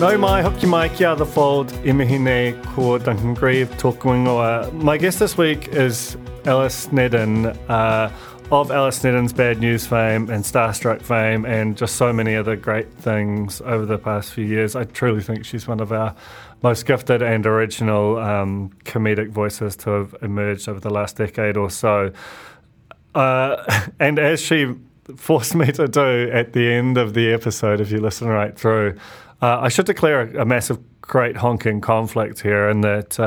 Nau mai, hoki mai kia The Fold, e mihine ko Duncan Greive tōku ingoa. My guest this week is Alice Snedden, of Alice Snedden's Bad News fame and Starstruck fame and just so many other great things over the past few years. I truly think she's one of our most gifted and original comedic voices to have emerged over the last decade or so. And as she forced me to do at the end of the episode, if you listen right through, I should declare a massive, great honking conflict here in that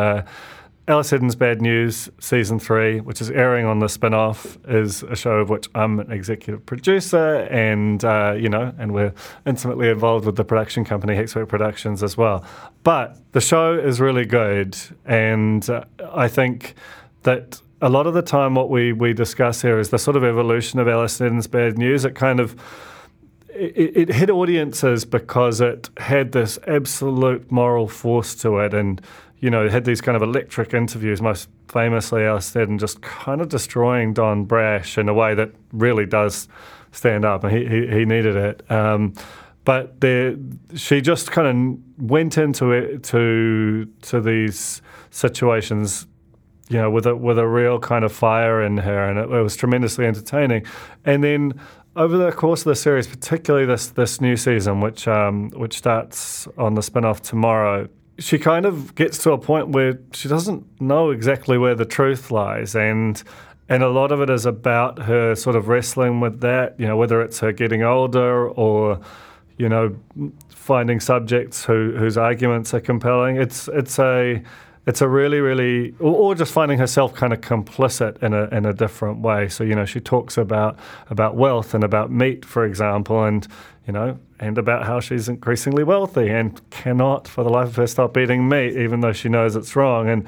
Alice Snedden's Bad News Season 3, which is airing on The Spin-Off, is a show of which I'm an executive producer and, and we're intimately involved with the production company Hexway Productions as well. But the show is really good, and I think that a lot of the time what we discuss here is the sort of evolution of Alice Snedden's Bad News. It kind of... It hit audiences because it had this absolute moral force to it and, it had these kind of electric interviews, most famously Alice Snedden just kind of destroying Don Brash in a way that really does stand up. And he needed it. But she just kind of went into it to these situations with a real kind of fire in her, and it was tremendously entertaining. And then over the course of the series, particularly this new season, which starts on The Spin-Off tomorrow, she kind of gets to a point where she doesn't know exactly where the truth lies, and a lot of it is about her sort of wrestling with that, whether it's her getting older or finding subjects whose arguments are compelling. It's a really, really, or just finding herself kind of complicit in a different way. So she talks about wealth and about meat, for example, and and about how she's increasingly wealthy and cannot, for the life of her, stop eating meat, even though she knows it's wrong. And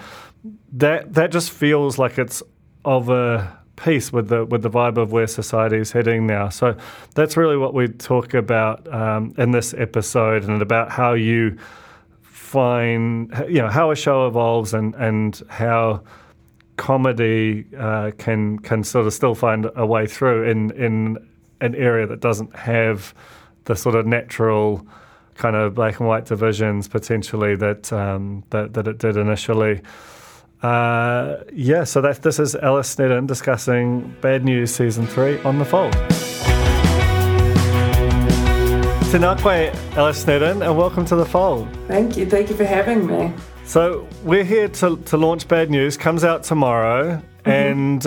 that just feels like it's of a piece with the vibe of where society is heading now. So that's really what we talk about in this episode, and about how you find, how a show evolves and how comedy can sort of still find a way through in an area that doesn't have the sort of natural kind of black and white divisions potentially that it did initially. So this is Alice Snedden discussing Bad News Season 3 on The Fold. Tēnā koe, Alice Snedden, and welcome to The Fold. Thank you for having me. So we're here to launch Bad News, comes out tomorrow, and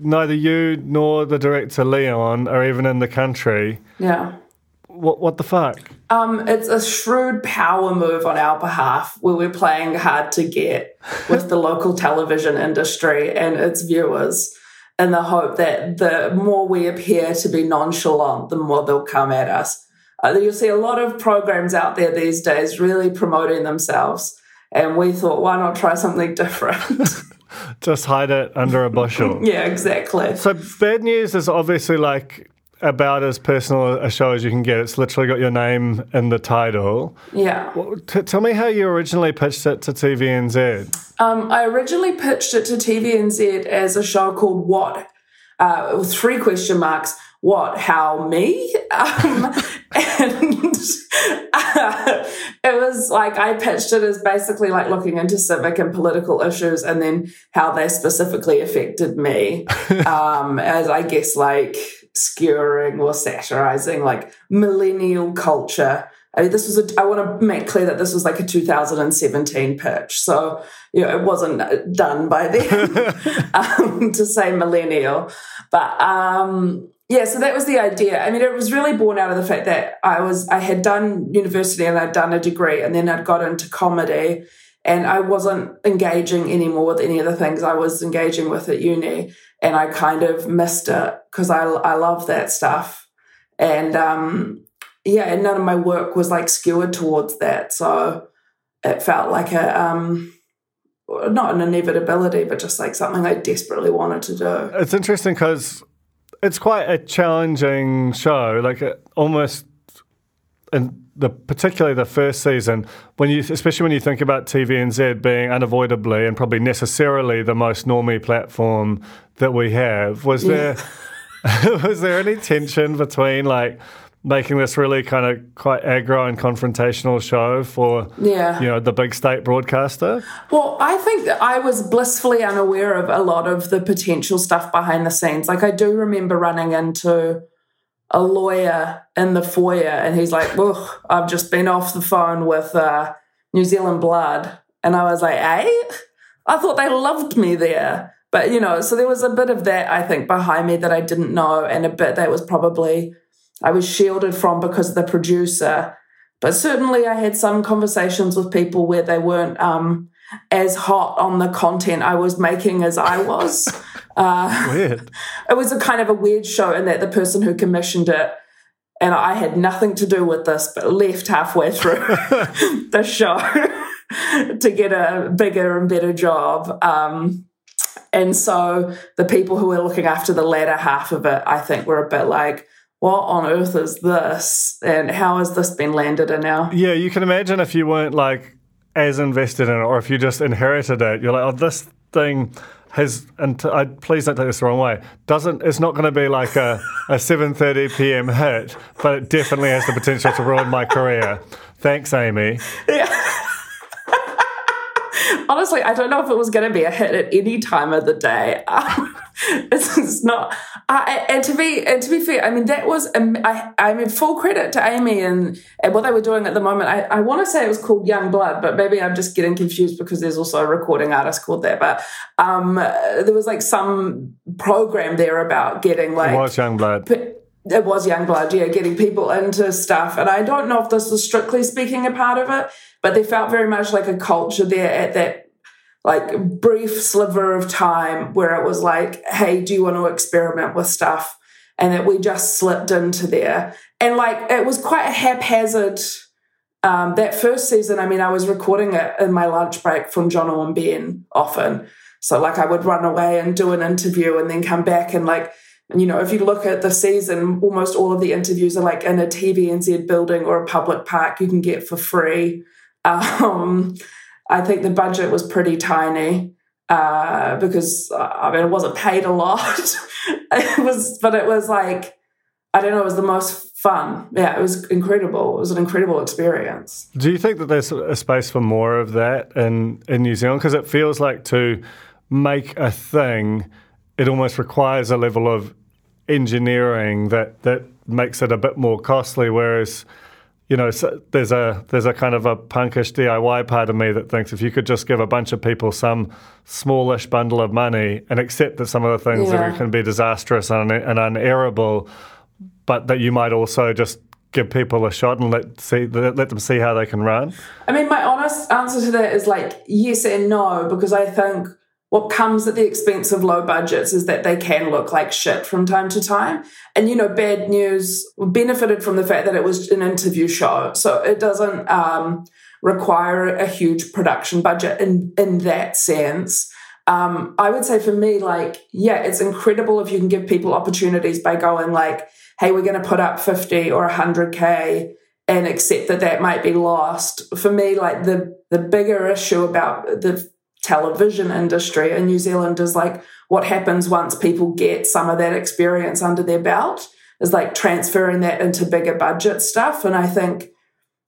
neither you nor the director Leon are even in the country. Yeah. What the fuck? It's a shrewd power move on our behalf where we're playing hard to get with the local television industry and its viewers, in the hope that the more we appear to be nonchalant, the more they'll come at us. You'll see a lot of programs out there these days really promoting themselves, and we thought, why not try something different? Just hide it under a bushel. Yeah, exactly. So Bad News is obviously like about as personal a show as you can get. It's literally got your name in the title. Yeah. Tell me how you originally pitched it to TVNZ. I originally pitched it to TVNZ as a show called What? With 3 question marks. what, how me? And it was like I pitched it as basically like looking into civic and political issues and then how they specifically affected me as I guess like skewering or satirizing like millennial culture. I mean, this was I want to make clear that this was like a 2017 pitch. So, you know, it wasn't done by then to say millennial. But, yeah, so that was the idea. I mean, it was really born out of the fact that I had done university and I'd done a degree and then I'd got into comedy and I wasn't engaging anymore with any of the things I was engaging with at uni. And I kind of missed it because I love that stuff. And, yeah, and none of my work was, like, skewered towards that. So it felt like a, not an inevitability, but just, like, something I desperately wanted to do. It's interesting because it's quite a challenging show. Like, almost, and particularly the first season, especially when you think about TVNZ being unavoidably and probably necessarily the most normie platform that we have, was there any tension between, like, making this really kind of quite aggro and confrontational show for, you know, the big state broadcaster? Well, I think that I was blissfully unaware of a lot of the potential stuff behind the scenes. Like, I do remember running into a lawyer in the foyer and he's like, "Ugh, I've just been off the phone with New Zealand Blood." And I was like, "Eh? I thought they loved me there." But, you know, so there was a bit of that, I think, behind me that I didn't know, and a bit that was probably I was shielded from because of the producer. But certainly I had some conversations with people where they weren't as hot on the content I was making as I was. Weird. It was a kind of a weird show in that the person who commissioned it, and I had nothing to do with this, but left halfway through the show to get a bigger and better job. And so the people who were looking after the latter half of it, I think, were a bit like, what on earth is this and how has this been landed in now? Yeah, you can imagine if you weren't like as invested in it or if you just inherited it, you're like, oh, this thing has, and please don't take this the wrong way, it's not going to be like a 7:30 p.m. hit, but it definitely has the potential to ruin my career. Thanks, Amy. Yeah. Honestly, I don't know if it was going to be a hit at any time of the day. It's not. And to be fair, I mean, that was, I mean, full credit to Amy and what they were doing at the moment. I want to say it was called Youngblood, but maybe I'm just getting confused because there's also a recording artist called that. But there was like some program there about getting like. It was Youngblood. It was Youngblood, yeah, getting people into stuff. And I don't know if this was strictly speaking a part of it, but they felt very much like a culture there at that like brief sliver of time where it was like, hey, do you want to experiment with stuff? And that we just slipped into there. And like, it was quite a haphazard, that first season. I mean, I was recording it in my lunch break from Jono and Ben often. So like I would run away and do an interview and then come back and like, you know, if you look at the season, almost all of the interviews are like in a TVNZ building or a public park you can get for free. I think the budget was pretty tiny because, I mean, it wasn't paid a lot. It was like, I don't know, it was the most fun. Yeah, it was incredible. It was an incredible experience. Do you think that there's a space for more of that in New Zealand? Because it feels like to make a thing, it almost requires a level of engineering that makes it a bit more costly, whereas, you know, so there's a kind of a punkish DIY part of me that thinks if you could just give a bunch of people some smallish bundle of money and accept that some of the things that can be disastrous and unairable, but that you might also just give people a shot and let them see how they can run. I mean, my honest answer to that is like yes and no, because I think what comes at the expense of low budgets is that they can look like shit from time to time. And, you know, Bad News benefited from the fact that it was an interview show. So it doesn't require a huge production budget in that sense. I would say for me, like, yeah, it's incredible if you can give people opportunities by going like, hey, we're going to put up 50 or 100K and accept that might be lost. For me, like the bigger issue about the television industry in New Zealand is like what happens once people get some of that experience under their belt. is like transferring that into bigger budget stuff. And I think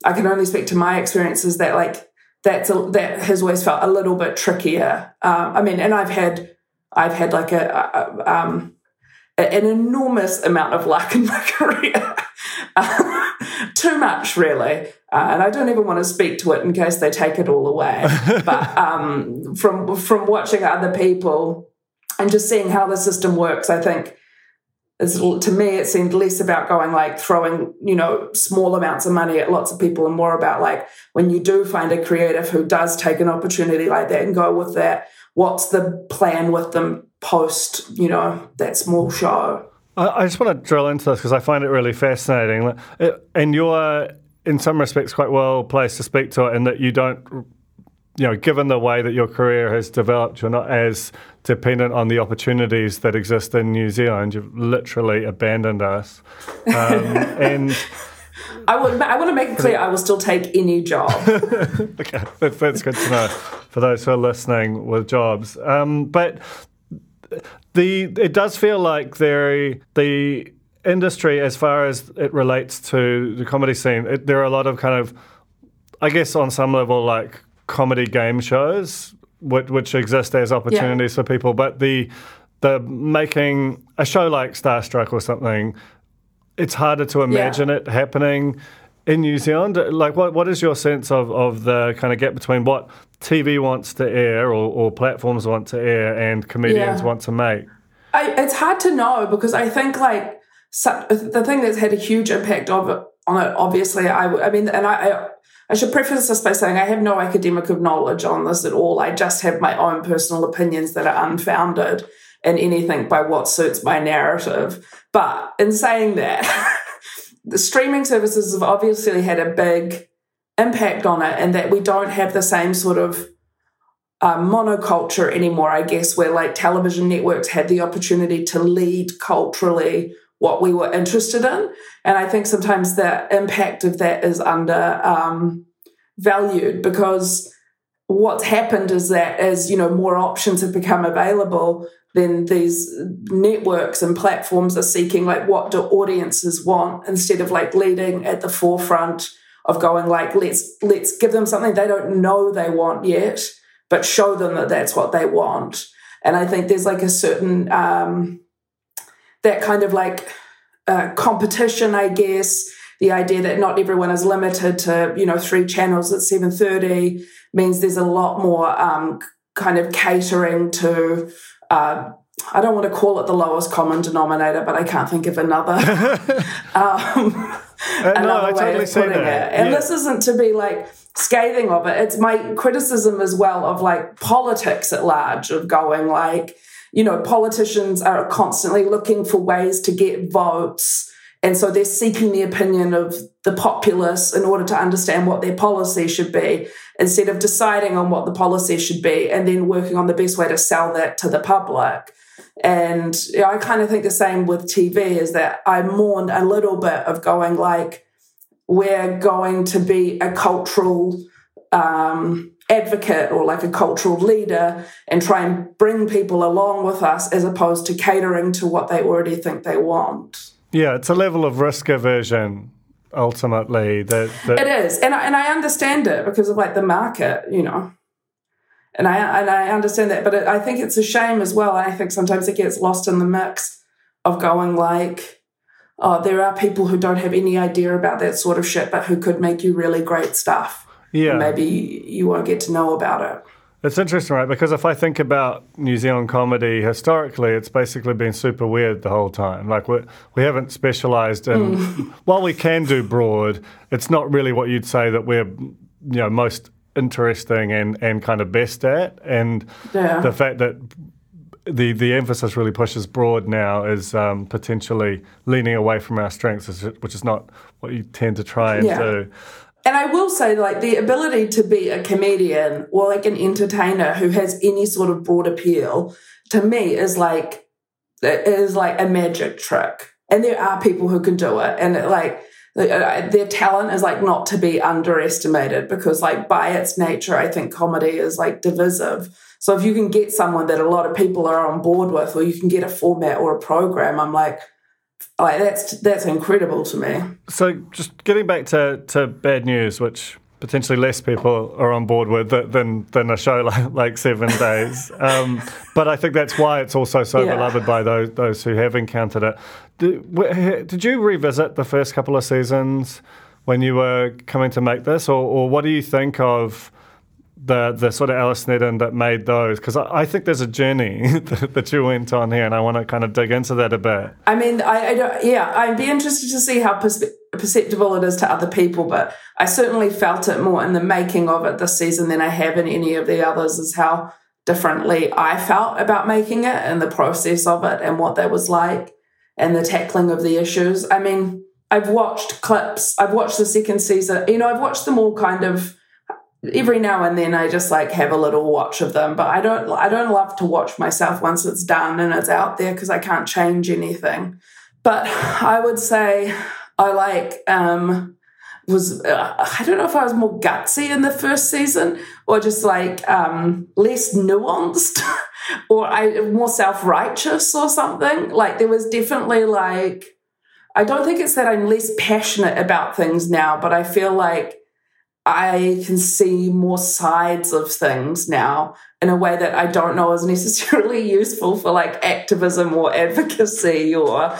I can only speak to my experiences that like that has always felt a little bit trickier. I mean, and I've had like an enormous amount of luck in my career. Too much, really. And I don't even want to speak to it in case they take it all away. But from watching other people and just seeing how the system works, I think to me it seemed less about going like throwing, you know, small amounts of money at lots of people and more about like when you do find a creative who does take an opportunity like that and go with that, what's the plan with them post, you know, that small show? I just want to drill into this because I find it really fascinating. And you're, in some respects, quite well placed to speak to it in that you don't, you know, given the way that your career has developed, you're not as dependent on the opportunities that exist in New Zealand. You've literally abandoned us. And I want to make it clear I will still take any job. Okay, that's good to know for those who are listening with jobs. But... It does feel like the industry, as far as it relates to the comedy scene, there are a lot of kind of, I guess on some level, like comedy game shows, which exist as opportunities for people. But the making a show like Starstruck or something, it's harder to imagine it happening in New Zealand. Like, what is your sense of the kind of gap between what TV wants to air or platforms want to air and comedians want to make? It's hard to know because I think, like, the thing that's had a huge impact on it, obviously, I should preface this by saying I have no academic knowledge on this at all. I just have my own personal opinions that are unfounded in anything by what suits my narrative. But in saying that, the streaming services have obviously had a big impact on it, and that we don't have the same sort of monoculture anymore, I guess, where like television networks had the opportunity to lead culturally what we were interested in. And I think sometimes the impact of that is undervalued because what's happened is that as, you know, more options have become available, then these networks and platforms are seeking like what do audiences want instead of like leading at the forefront of going like let's give them something they don't know they want yet, but show them that that's what they want. And I think there's like a certain that kind of like competition, I guess. The idea that not everyone is limited to, you know, 3 channels at 7:30 means there's a lot more kind of catering to. I don't want to call it the lowest common denominator, but I can't think of another another way of putting it. And this isn't to be like scathing of it. It's my criticism as well of like politics at large, of going like, you know, politicians are constantly looking for ways to get votes. And so they're seeking the opinion of the populace in order to understand what their policy should be, instead of deciding on what the policy should be and then working on the best way to sell that to the public. And you know, I kind of think the same with TV is that I mourned a little bit of going like, we're going to be a cultural advocate or like a cultural leader and try and bring people along with us as opposed to catering to what they already think they want. Yeah, it's a level of risk aversion, ultimately. That it is, and I understand it because of like the market, you know, and I understand that. But I think it's a shame as well. And I think sometimes it gets lost in the mix of going like, oh, there are people who don't have any idea about that sort of shit, but who could make you really great stuff. Yeah, and maybe you won't get to know about it. It's interesting, right? Because if I think about New Zealand comedy historically, it's basically been super weird the whole time. Like, we haven't specialised in... While we can do broad, it's not really what you'd say that we're, you know, most interesting and kind of best at. And the fact that the emphasis really pushes broad now is potentially leaning away from our strengths, which is not what you tend to try and do. And I will say, like, the ability to be a comedian or, like, an entertainer who has any sort of broad appeal, to me, is like a magic trick. And there are people who can do it. And, it, like, their talent is, like, not to be underestimated because, like, by its nature, I think comedy is, like, divisive. So if you can get someone that a lot of people are on board with or you can get a format or a program, I'm like, Like, that's incredible to me. So just getting back to Bad News, which potentially less people are on board with than a show like 7 Days. But I think that's why it's also so beloved by those who have encountered it. Did you revisit the first couple of seasons when you were coming to make this, or what do you think of the sort of Alice Snedden that made those? Because I think there's a journey that you went on here, and I want to kind of dig into that a bit. I mean, I'd be interested to see how perceptible it is to other people, but I certainly felt it more in the making of it this season than I have in any of the others, is how differently I felt about making it and the process of it and what that was like and the tackling of the issues. I mean, I've watched clips. I've watched the second season. You know, I've watched them all kind of every now and then. I just like have a little watch of them, but I don't love to watch myself once it's done and it's out there, because I can't change anything. But I would say I I don't know if I was more gutsy in the first season or just less nuanced or more self-righteous or something. Like, there was definitely I don't think it's that I'm less passionate about things now, but I feel like I can see more sides of things now in a way that I don't know is necessarily useful for activism or advocacy or...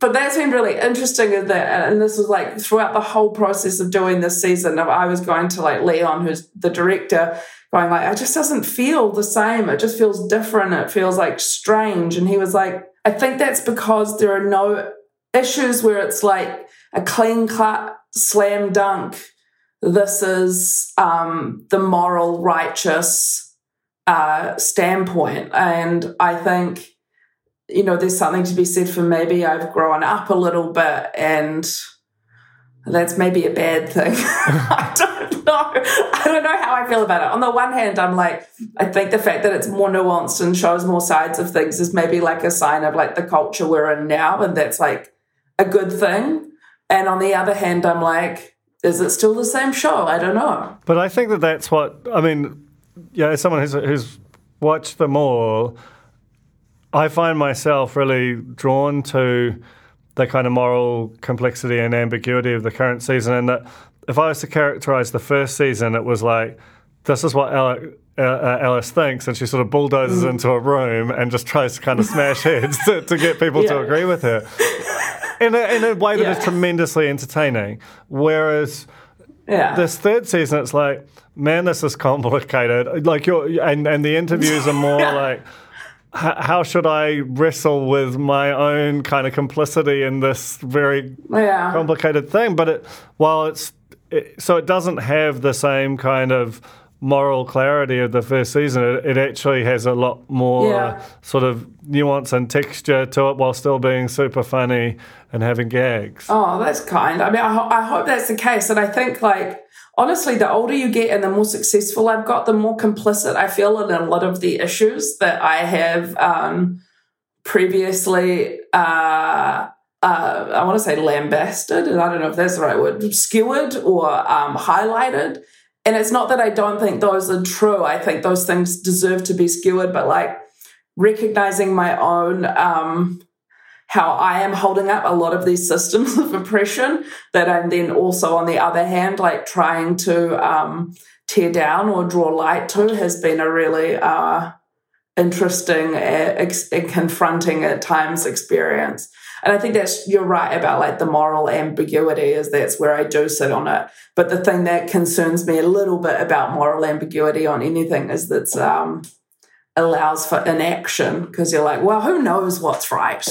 But that's been really interesting, and this was throughout the whole process of doing this season, I was going to Leon, who's the director, going it just doesn't feel the same. It just feels different. It feels strange. And he was I think that's because there are no issues where it's a clean cut, slam dunk. This is the moral, righteous standpoint. And I think, you know, there's something to be said for maybe I've grown up a little bit, and that's maybe a bad thing. I don't know how I feel about it. On the one hand, I'm I think the fact that it's more nuanced and shows more sides of things is maybe a sign of the culture we're in now, and that's a good thing. And on the other hand, I'm is it still the same show? I don't know. But I think that that's what, I mean, yeah, as someone who's watched them all, I find myself really drawn to the kind of moral complexity and ambiguity of the current season. And that if I was to characterize the first season, it was this is what Alice thinks, and she sort of bulldozes into a room and just tries to kind of smash heads to get people to agree with her in a way that is tremendously entertaining. Whereas this third season, it's man, this is complicated. And the interviews are more how should I wrestle with my own kind of complicity in this very complicated thing? But so it doesn't have the same kind of moral clarity of the first season. It actually has a lot more sort of nuance and texture to it, while still being super funny and having gags. Oh, that's kind. I mean, I hope that's the case. And I think honestly, the older you get and the more successful I've got, the more complicit I feel in a lot of the issues that I have previously, I want to say lambasted, and I don't know if that's the right word, skewered or highlighted. And it's not that I don't think those are true. I think those things deserve to be skewered, but recognizing my own... how I am holding up a lot of these systems of oppression that I'm then also, on the other hand, trying to tear down or draw light to, has been a really interesting and confronting at times experience. And I think you're right about the moral ambiguity, is that's where I do sit on it. But the thing that concerns me a little bit about moral ambiguity on anything is that allows for inaction, because you're well, who knows what's right?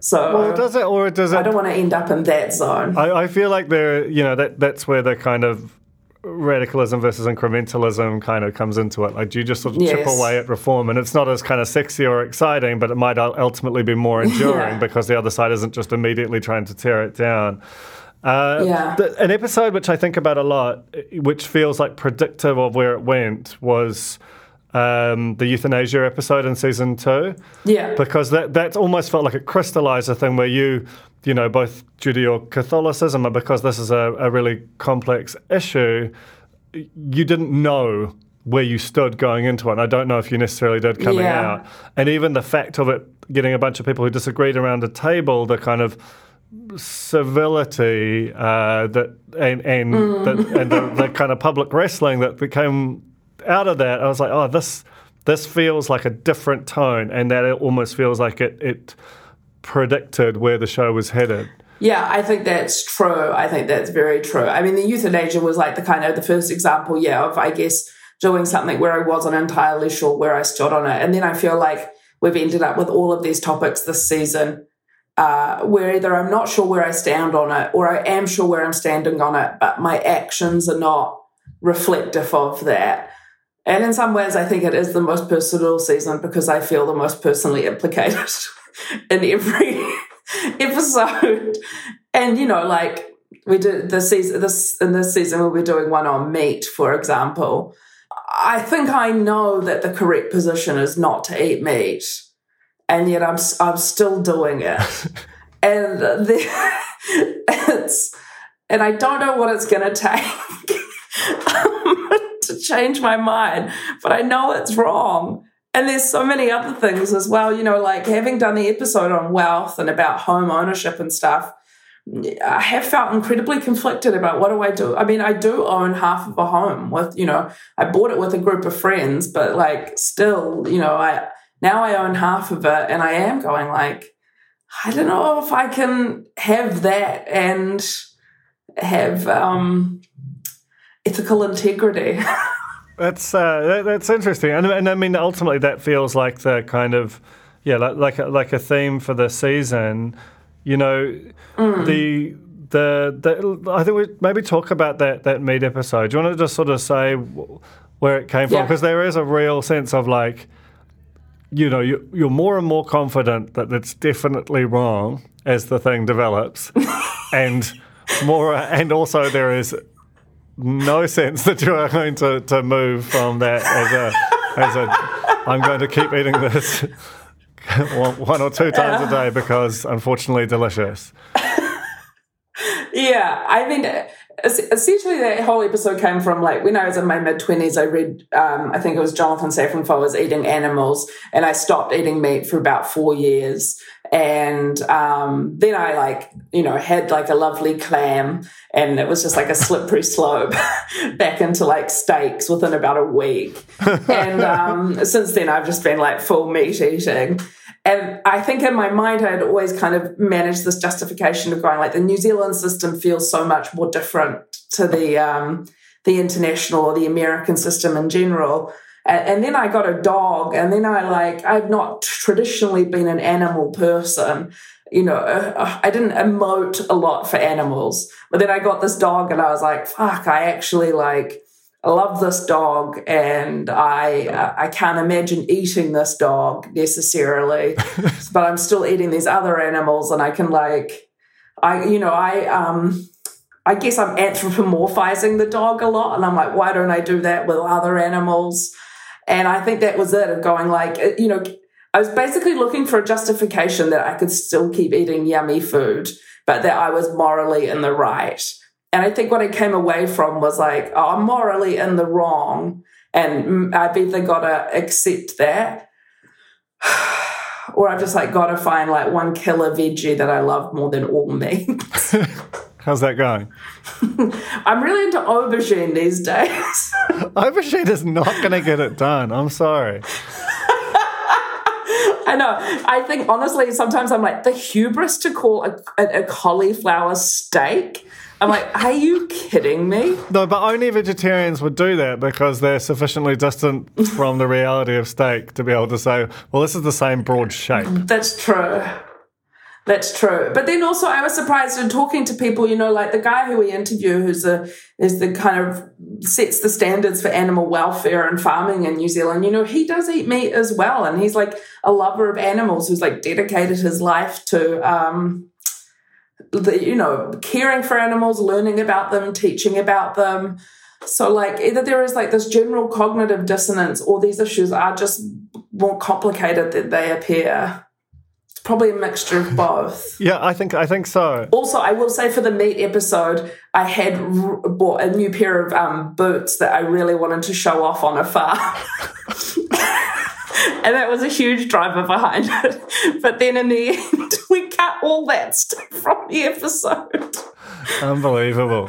So, does it, or does it? I don't want to end up in that zone. I feel there, that's where the kind of radicalism versus incrementalism kind of comes into it. You just sort of chip away at reform, and it's not as kind of sexy or exciting, but it might ultimately be more enduring because the other side isn't just immediately trying to tear it down. An episode which I think about a lot, which feels predictive of where it went, was the euthanasia episode in season 2. Yeah. Because that almost felt like it crystallised a thing where you both Judeo-Catholicism, but because this is a really complex issue, you didn't know where you stood going into it, and I don't know if you necessarily did coming out. And even the fact of it getting a bunch of people who disagreed around a table, the kind of civility that the kind of public wrestling that came out of that, I was like, oh, this feels like a different tone, and that it almost feels like it predicted where the show was headed. Yeah, I think that's true. I think that's very true. I mean, the euthanasia was like the kind of the first example, of, I guess, doing something where I wasn't entirely sure where I stood on it. And then I feel like we've ended up with all of these topics this season where either I'm not sure where I stand on it or I am sure where I'm standing on it, but my actions are not reflective of that. And in some ways, I think it is the most personal season because I feel the most personally implicated in every episode. And, you know, like we did this season we'll be doing one on meat, for example. I think I know that the correct position is not to eat meat, and yet I'm still doing it. And and I don't know what it's going to take to change my mind, but I know it's wrong. And there's so many other things as well, you know, like having done the episode on wealth and about home ownership and stuff, I have felt incredibly conflicted about what do I do? I mean, I do own half of a home with, you know, I bought it with a group of friends, but like still, you know, I own half of it, and I am going like, I don't know if I can have that and have ethical integrity. That's interesting, and I mean ultimately that feels like the kind of like a theme for the season, you know. The I think we maybe talk about that meat episode. Do you want to just sort of say where it came from? Because there is a real sense of like, you know, you're more and more confident that it's definitely wrong as the thing develops, and also there is no sense that you are going to move from that as a I'm going to keep eating this one or two times a day because unfortunately delicious. Yeah, I mean, essentially that whole episode came from like when I was in my mid-20s, I read, I think it was Jonathan Safran Foer's Eating Animals, and I stopped eating meat for about 4 years. And then I like, you know, had like a lovely clam, and it was just like a slippery slope back into like steaks within about a week. And since then I've just been like full meat eating. And I think in my mind I had always kind of managed this justification of going like the New Zealand system feels so much more different to the international or the American system in general. And then I got a dog, and then I've not traditionally been an animal person. You know, I didn't emote a lot for animals. But then I got this dog, and I was like, fuck, I actually, like, I love this dog, and I can't imagine eating this dog necessarily. But I'm still eating these other animals, and I can, like, I guess I'm anthropomorphizing the dog a lot, and I'm like, why don't I do that with other animals? And I think that was it, of going like, you know, I was basically looking for a justification that I could still keep eating yummy food, but that I was morally in the right. And I think what I came away from was like, oh, I'm morally in the wrong, and I've either got to accept that or I've just like got to find like one killer veggie that I love more than all meat. How's that going? I'm really into aubergine these days. Aubergine is not going to get it done. I'm sorry. I know. I think, honestly, sometimes I'm like, the hubris to call a cauliflower steak. I'm like, are you kidding me? No, but only vegetarians would do that because they're sufficiently distant from the reality of steak to be able to say, well, this is the same broad shape. That's true. But then also I was surprised in talking to people, you know, like the guy who we interview who's the kind of sets the standards for animal welfare and farming in New Zealand, you know, he does eat meat as well. And he's like a lover of animals who's like dedicated his life to, you know, caring for animals, learning about them, teaching about them. So like either there is like this general cognitive dissonance or these issues are just more complicated than they appear. probably a mixture of both. Yeah, I think so. Also, I will say for the meat episode, I had bought a new pair of boots that I really wanted to show off on a farm. And that was a huge driver behind it. But then in the end, we cut all that stuff from the episode. Unbelievable.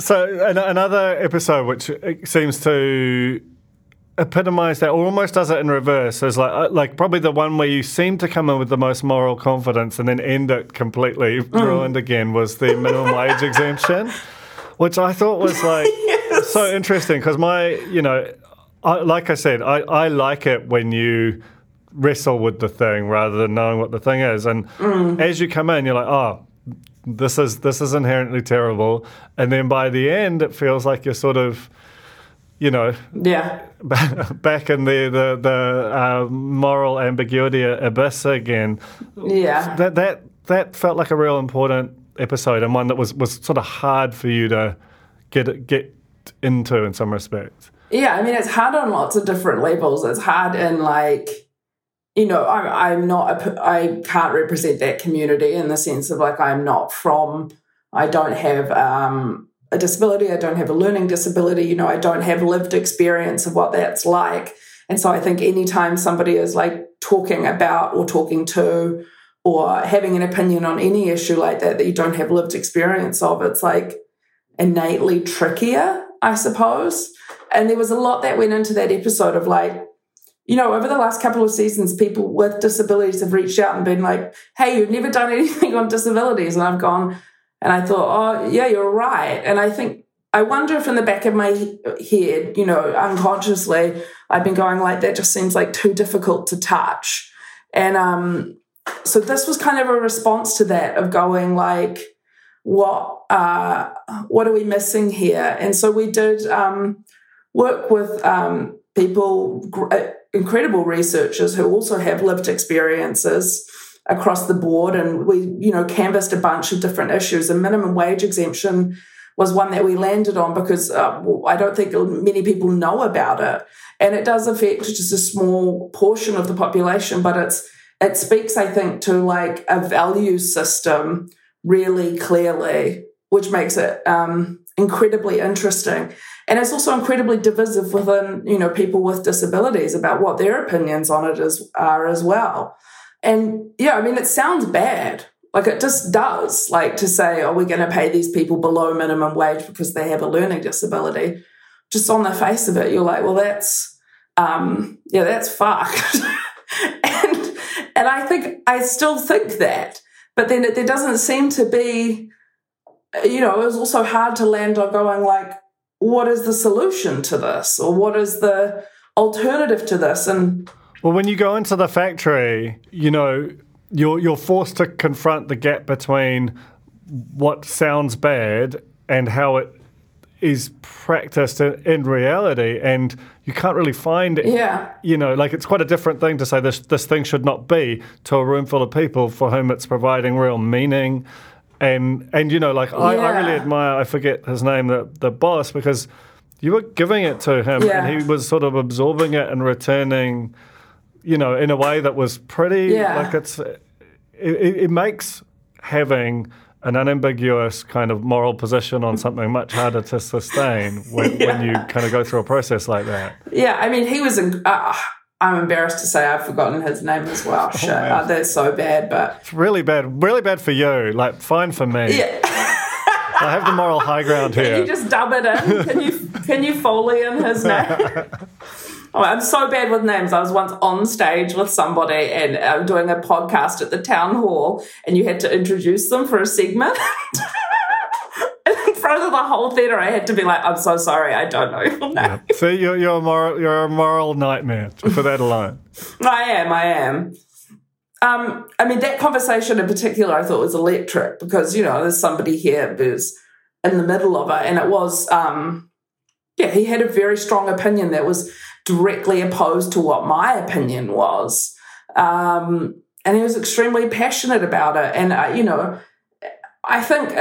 So another episode which seems to epitomise that, or almost does it in reverse, is like probably the one where you seem to come in with the most moral confidence and then end it completely ruined again, was the minimum wage exemption, which I thought was yes. So interesting because I like it when you wrestle with the thing rather than knowing what the thing is, and as you come in, you're like, oh, This is inherently terrible, and then by the end it feels like you're sort of, back in the moral ambiguity abyss again. Yeah, that felt like a real important episode, and one that was sort of hard for you to get into in some respects. Yeah, I mean it's hard on lots of different levels. It's hard in I can't represent that community in the sense of I don't have a disability, I don't have a learning disability, I don't have lived experience of what that's like. And so I think anytime somebody is talking about or talking to or having an opinion on any issue like that you don't have lived experience of, it's innately trickier, I suppose. And there was a lot that went into that episode of over the last couple of seasons, people with disabilities have reached out and been like, hey, you've never done anything on disabilities. And I've gone, and I thought, oh, yeah, you're right. And I wonder if in the back of my head, unconsciously, I've been going that just seems too difficult to touch. And so this was kind of a response to that of going what are we missing here? And so we did work with people, incredible researchers who also have lived experiences across the board, and we canvassed a bunch of different issues. The minimum wage exemption was one that we landed on because I don't think many people know about it, and it does affect just a small portion of the population, but it speaks, I think, to a value system really clearly, which makes it incredibly interesting. And it's also incredibly divisive within, people with disabilities about what their opinions on it are as well. And, it sounds bad. It just does, to say, oh, we're going to pay these people below minimum wage because they have a learning disability. Just on the face of it, you're well, that's, that's fucked. and I still think that. But then there doesn't seem to be, it was also hard to land on going what is the solution to this, or what is the alternative to this? And well, when you go into the factory, you're forced to confront the gap between what sounds bad and how it is practiced in reality, and you can't really find it. Yeah. It's quite a different thing to say this thing should not be to a room full of people for whom it's providing real meaning. And I really admire, I forget his name, the boss, because you were giving it to him, and he was sort of absorbing it and returning, in a way that was pretty, it makes having an unambiguous kind of moral position on something much harder to sustain when you kind of go through a process like that. Yeah, I mean, he was I'm embarrassed to say I've forgotten his name as well. Shit, that's so bad, but... It's really bad for you. Fine for me. Yeah. I have the moral high ground here. Can you just dub it in? Can you Foley in his name? Oh, I'm so bad with names. I was once on stage with somebody and I'm doing a podcast at the town hall, and you had to introduce them for a segment. in front of the whole theatre, I had to be like, I'm so sorry, I don't know your name. Yeah. So you're a moral nightmare for that alone. I am. I mean, that conversation in particular I thought was electric because, you know, there's somebody here who's in the middle of it, and it was, he had a very strong opinion that was directly opposed to what my opinion was. And he was extremely passionate about it. And, I think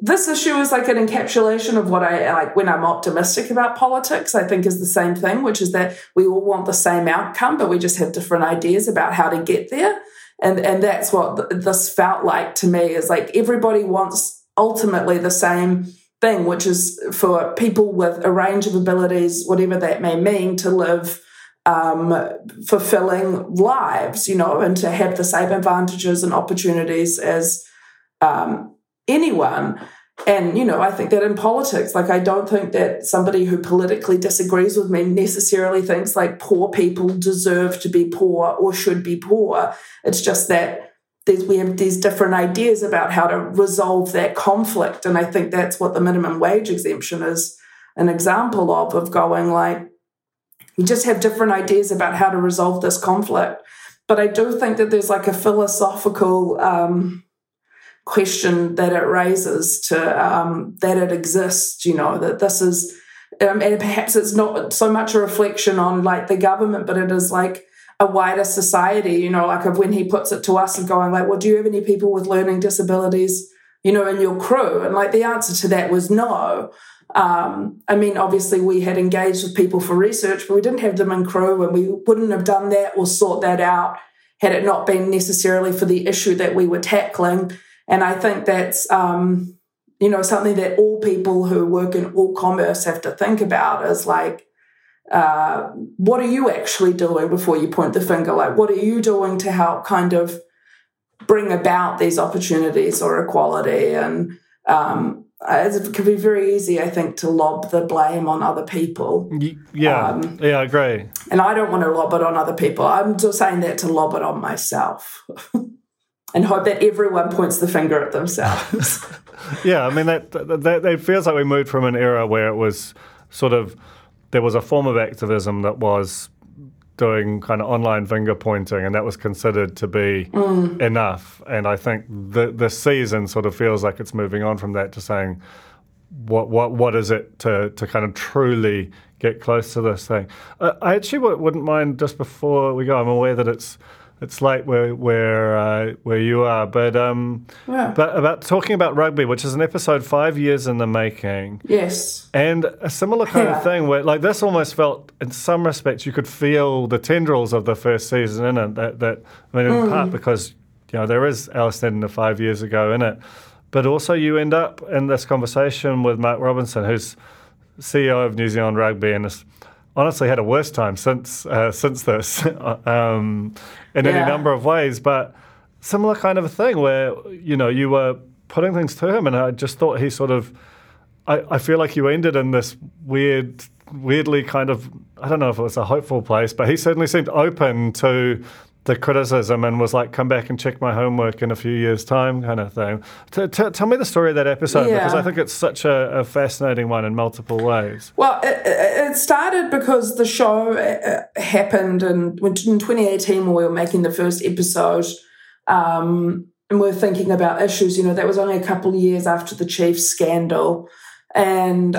this issue is like an encapsulation of what I like when I'm optimistic about politics, I think is the same thing, which is that we all want the same outcome, but we just have different ideas about how to get there. And that's what this felt like to me, is like everybody wants ultimately the same thing, which is for people with a range of abilities, whatever that may mean, to live fulfilling lives, you know, and to have the same advantages and opportunities as anyone. And, you know, I think that in politics, like, I don't think that somebody who politically disagrees with me necessarily thinks like poor people deserve to be poor or should be poor. It's just that we have these different ideas about how to resolve that conflict. And I think that's what the minimum wage exemption is an example of going like, we just have different ideas about how to resolve this conflict. But I do think that there's like a philosophical question that it raises to that it exists, you know, that this is, and perhaps it's not so much a reflection on like the government, but it is like a wider society, you know, like of when he puts it to us and going like, well, do you have any people with learning disabilities, you know, in your crew? And like the answer to that was no. I mean, obviously we had engaged with people for research, but we didn't have them in crew, and we wouldn't have done that or sort that out had it not been necessarily for the issue that we were tackling. And I think that's, something that all people who work in all commerce have to think about is like, what are you actually doing before you point the finger? Like, what are you doing to help kind of bring about these opportunities or equality? And it can be very easy, I think, to lob the blame on other people. Yeah, I agree. And I don't want to lob it on other people. I'm just saying that to lob it on myself. And hope that everyone points the finger at themselves. Yeah, I mean, that feels like we moved from an era where it was sort of, there was a form of activism that was doing kind of online finger pointing, and that was considered to be enough. And I think the season sort of feels like it's moving on from that to saying, what is it to kind of truly get close to this thing? I actually wouldn't mind, just before we go, I'm aware that it's late where you are, but about talking about rugby, which is an episode 5 years in the making. Yes, and a similar kind of thing where, like, this almost felt, in some respects, you could feel the tendrils of the first season in it. That I mean, in part because, you know, there is Alice Snedden of 5 years ago in it, but also you end up in this conversation with Mark Robinson, who's CEO of New Zealand Rugby, and is honestly had a worse time since this any number of ways, but similar kind of a thing where, you know, you were putting things to him, and I just thought he sort of, I feel like you ended in this weirdly kind of, I don't know if it was a hopeful place, but he certainly seemed open to the criticism and was like, come back and check my homework in a few years' time kind of thing. Tell me the story of that episode, because I think it's such a fascinating one in multiple ways. Well, it started because the show happened in 2018 when we were making the first episode, and we were thinking about issues. You know, that was only a couple of years after the Chiefs scandal. And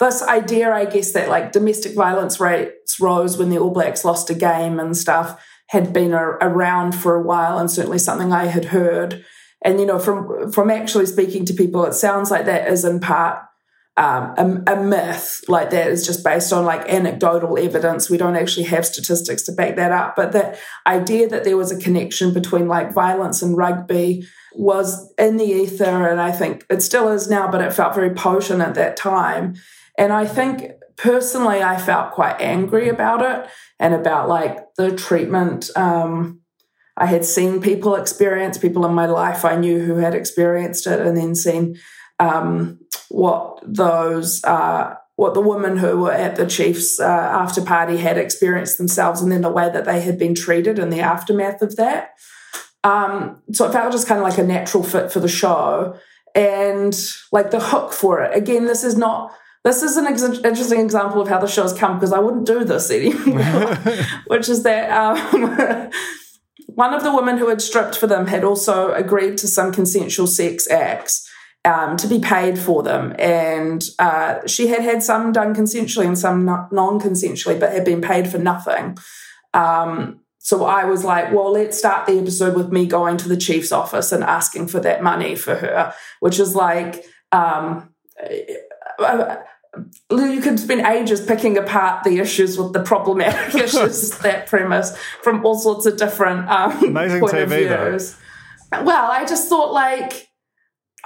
this idea, I guess, that like domestic violence rates rose when the All Blacks lost a game and stuff, had been around for a while, and certainly something I had heard. And, you know, from actually speaking to people, it sounds like that is in part a myth, like that is just based on like anecdotal evidence. We don't actually have statistics to back that up. But the idea that there was a connection between like violence and rugby was in the ether, and I think it still is now, but it felt very potent at that time. And I think personally, I felt quite angry about it and about like the treatment I had seen people experience, people in my life I knew who had experienced it, and then seen what the women who were at the Chiefs after party had experienced themselves, and then the way that they had been treated in the aftermath of that. So it felt just kind of like a natural fit for the show. and like the hook for it. Again, this is an interesting example of how the show's come, because I wouldn't do this anymore, which is that one of the women who had stripped for them had also agreed to some consensual sex acts to be paid for them. And she had had some done consensually and some non-consensually, but had been paid for nothing. So I was like, well, let's start the episode with me going to the Chiefs office and asking for that money for her, which is like... you could spend ages picking apart the issues with the problematic issues, that premise, from all sorts of different amazing point TV of views. Though. Well, I just thought, like,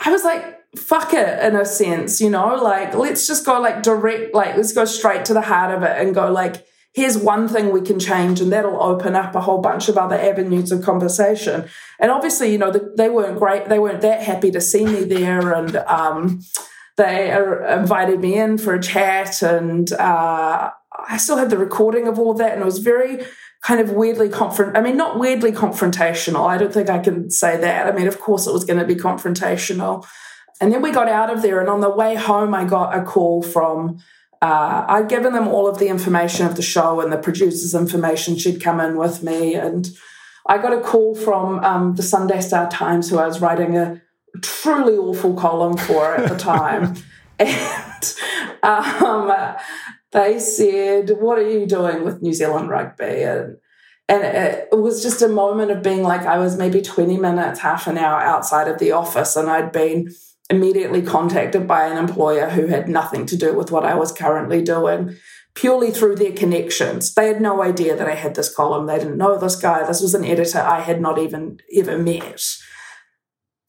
I was like, fuck it, in a sense, you know, like, let's just go, like, direct, like, let's go straight to the heart of it and go, like, here's one thing we can change, and that'll open up a whole bunch of other avenues of conversation. And obviously, you know, they weren't great, they weren't that happy to see me there, and they invited me in for a chat, and I still had the recording of all that, and it was very kind of weirdly not weirdly confrontational. I don't think I can say that. I mean, of course it was going to be confrontational. And then we got out of there, and on the way home I got a call from, I'd given them all of the information of the show and the producer's information. She'd come in with me, and I got a call from the Sunday Star Times, who I was writing a truly awful column for at the time. And they said, what are you doing with New Zealand rugby? And it was just a moment of being like, I was maybe 20 minutes, half an hour outside of the office, and I'd been immediately contacted by an employer who had nothing to do with what I was currently doing, purely through their connections. They had no idea that I had this column. They didn't know this guy. This was an editor I had not even ever met.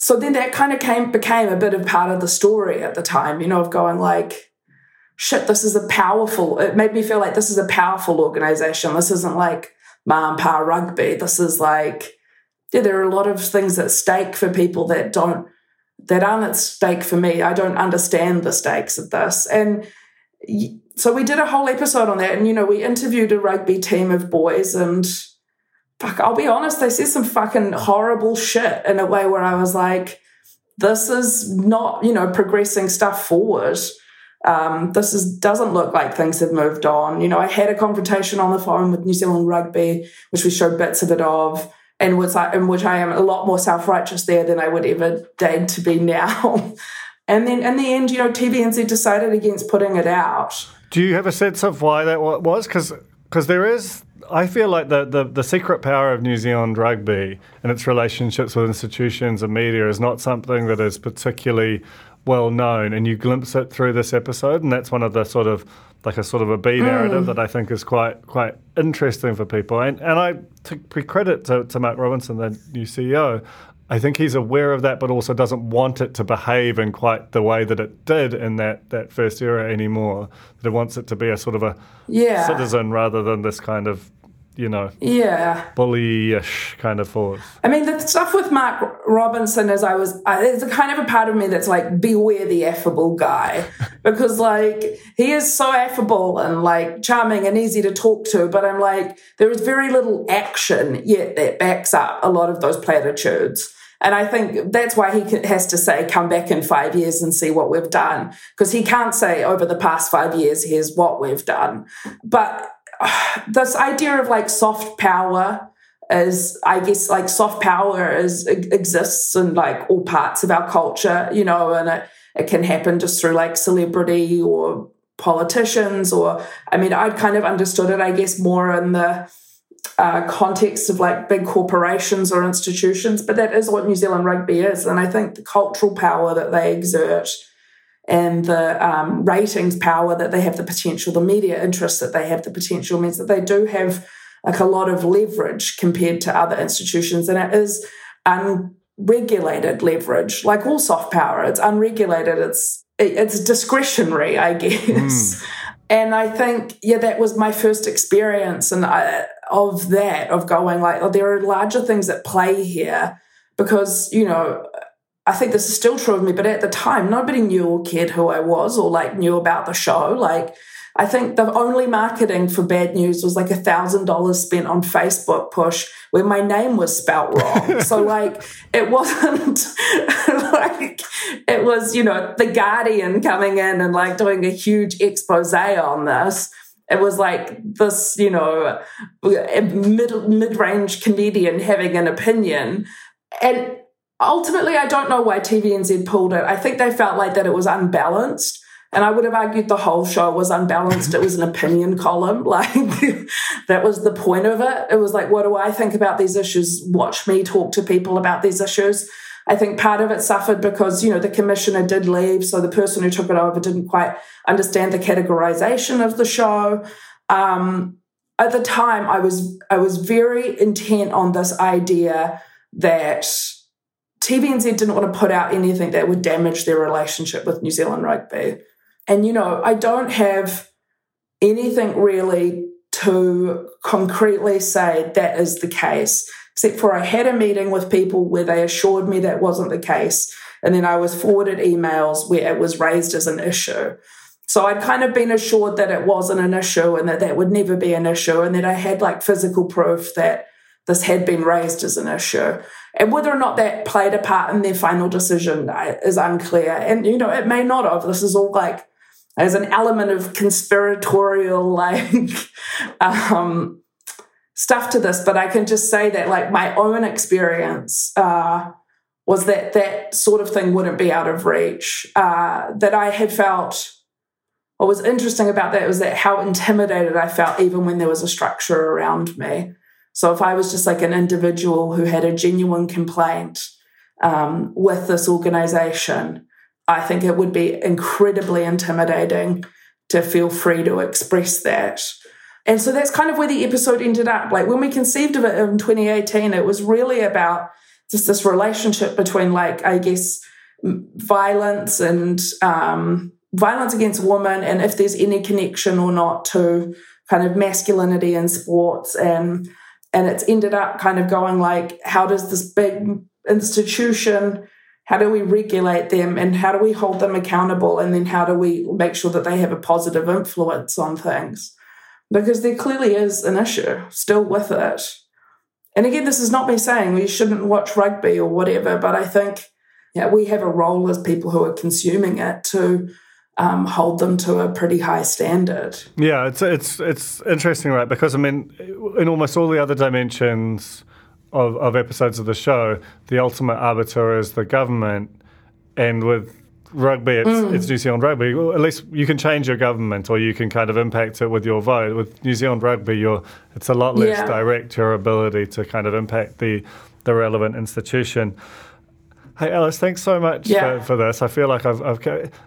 So then that kind of became a bit of part of the story at the time, you know, of going like, shit, it made me feel like this is a powerful organisation. This isn't like ma and pa rugby. This is like, yeah, there are a lot of things at stake for people that aren't at stake for me. I don't understand the stakes of this. And so we did a whole episode on that, and, you know, we interviewed a rugby team of boys, and... fuck, I'll be honest, they said some fucking horrible shit in a way where I was like, this is not, you know, progressing stuff forward. Doesn't look like things have moved on. You know, I had a confrontation on the phone with New Zealand Rugby, which we showed bits of it of, and in which I am a lot more self-righteous there than I would ever dare to be now. And then in the end, you know, TVNZ decided against putting it out. Do you have a sense of why that was? Because there is... I feel like the secret power of New Zealand rugby and its relationships with institutions and media is not something that is particularly well known, and you glimpse it through this episode, and that's one of the sort of a B narrative that I think is quite interesting for people. And I take credit to Mark Robinson, the new CEO. I think he's aware of that, but also doesn't want it to behave in quite the way that it did in that first era anymore. That it wants it to be a sort of a citizen rather than this kind of, you know, bully-ish kind of force. I mean, the stuff with Mark Robinson is there's a kind of a part of me that's like, beware the affable guy, because like he is so affable and like charming and easy to talk to, but I'm like, there is very little action yet that backs up a lot of those platitudes. And I think that's why he has to say, come back in 5 years and see what we've done, because he can't say, over the past 5 years, here's what we've done. But this idea of like soft power exists in like all parts of our culture, you know, and it can happen just through like celebrity or politicians, or, I mean, I'd kind of understood it, I guess, more in the... context of like big corporations or institutions, but that is what New Zealand rugby is. And I think the cultural power that they exert and the ratings power that they have the potential, the media interest that they have the potential, means that they do have like a lot of leverage compared to other institutions, and it is unregulated leverage. Like all soft power, it's unregulated, it's discretionary, I guess. And I think, that was my first experience of going like, oh, there are larger things at play here, because, you know, I think this is still true of me, but at the time, nobody knew or cared who I was or like knew about the show. Like I think the only marketing for Bad News was like $1,000 spent on Facebook push where my name was spelt wrong. So like it wasn't like it was, you know, The Guardian coming in and like doing a huge expose on this. It was like this, you know, mid-range comedian having an opinion. And ultimately, I don't know why TVNZ pulled it. I think they felt like that it was unbalanced. And I would have argued the whole show was unbalanced. It was an opinion column. Like, that was the point of it. It was like, what do I think about these issues? Watch me talk to people about these issues. I think part of it suffered because, you know, the commissioner did leave, so the person who took it over didn't quite understand the categorization of the show. At the time, I was very intent on this idea that TVNZ didn't want to put out anything that would damage their relationship with New Zealand rugby. And, you know, I don't have anything really to concretely say that is the case, except for I had a meeting with people where they assured me that wasn't the case. And then I was forwarded emails where it was raised as an issue. So I'd kind of been assured that it wasn't an issue and that that would never be an issue, and that I had like physical proof that this had been raised as an issue. And whether or not that played a part in their final decision is unclear. And, you know, it may not have. This is all like, there's an element of conspiratorial, like, stuff to this. But I can just say that, like, my own experience was that that sort of thing wouldn't be out of reach. That I had felt, what was interesting about that was that how intimidated I felt even when there was a structure around me. So if I was just like an individual who had a genuine complaint with this organisation, I think it would be incredibly intimidating to feel free to express that. And so that's kind of where the episode ended up. Like when we conceived of it in 2018, it was really about just this relationship between, like, I guess, violence and violence against women, and if there's any connection or not to kind of masculinity in sports. And it's ended up kind of going like, how does this big institution, how do we regulate them and how do we hold them accountable, and then how do we make sure that they have a positive influence on things? Because there clearly is an issue still with it. And again, this is not me saying we shouldn't watch rugby or whatever, but I think, yeah, we have a role as people who are consuming it to hold them to a pretty high standard. Yeah, it's interesting, right? Because, I mean, in almost all the other dimensions of episodes of the show, the ultimate arbiter is the government. And with rugby, it's New Zealand rugby. Well, at least you can change your government or you can kind of impact it with your vote. With New Zealand rugby, it's a lot less direct, your ability to kind of impact the relevant institution. Hey, Alice, thanks so much for this. I feel like I've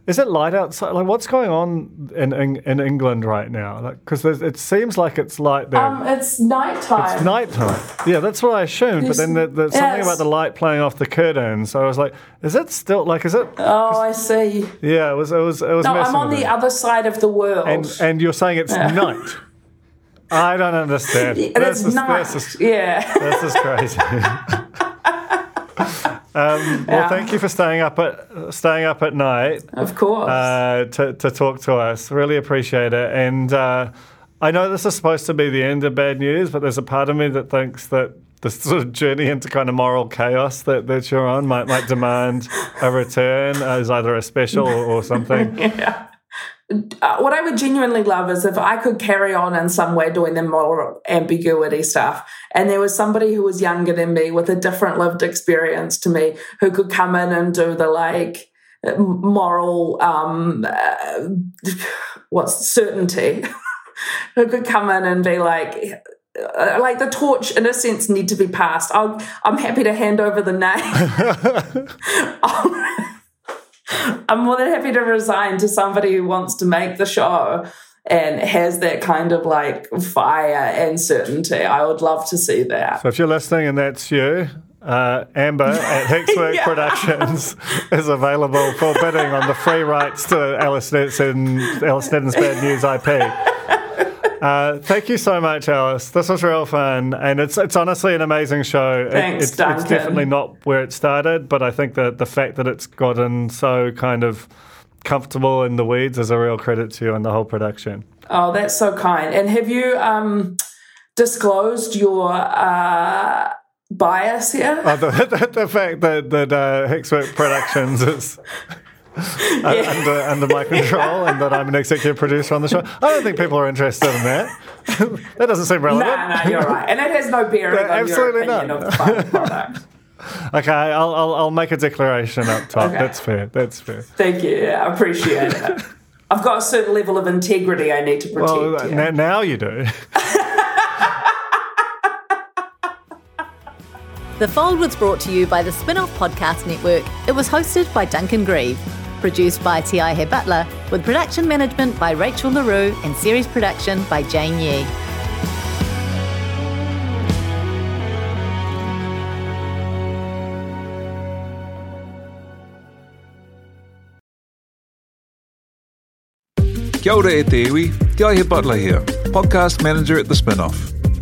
is it light outside? Like, what's going on in England right now? Because like, it seems like it's light there. It's nighttime. It's nighttime. Yeah, that's what I assumed. But then there's something about the light playing off the curtains. So I was like, is it still like? Is it? Oh, I see. Yeah, it was. No, I'm on the other side of the world. And you're saying it's night. I don't understand. It's night. This is crazy. Well, thank you for staying up at night. Of course. To talk to us. Really appreciate it. And I know this is supposed to be the end of Bad News, but there's a part of me that thinks that this sort of journey into kind of moral chaos that you're on might demand a return as either a special or something. Yeah. What I would genuinely love is if I could carry on in some way doing the moral ambiguity stuff, and there was somebody who was younger than me with a different lived experience to me who could come in and do the like moral certainty, who could come in and be like the torch in a sense need to be passed. I'm happy to hand over the name. I'm more than happy to resign to somebody who wants to make the show and has that kind of like fire and certainty. I would love to see that. So if you're listening and that's you, Amber at Hexway Productions is available for bidding on the free rights to Alice Snedden's Bad News IP. Thank you so much, Alice. This was real fun, and it's honestly an amazing show. Thanks, Duncan. It's definitely not where it started, but I think that the fact that it's gotten so kind of comfortable in the weeds is a real credit to you and the whole production. Oh, that's so kind. And have you disclosed your bias here? Oh, the fact that Hexway Productions is... under my control, and that I'm an executive producer on the show. I don't think people are interested in that. That doesn't seem relevant. No, you're right. And it has no bearing on absolutely your opinion of the final product. Okay, I'll make a declaration up top. Okay. That's fair. Thank you. I appreciate it. I've got a certain level of integrity I need to protect. Well, yeah. Now you do. The Fold was brought to you by the Spin-Off Podcast Network. It was hosted by Duncan Greive. Produced by T.I. Hare Butler, with production management by Rachel LaRue and series production by Jane Yee. Kia ora e te iwi, T.I. Hare Butler here, podcast manager at The Spin-Off.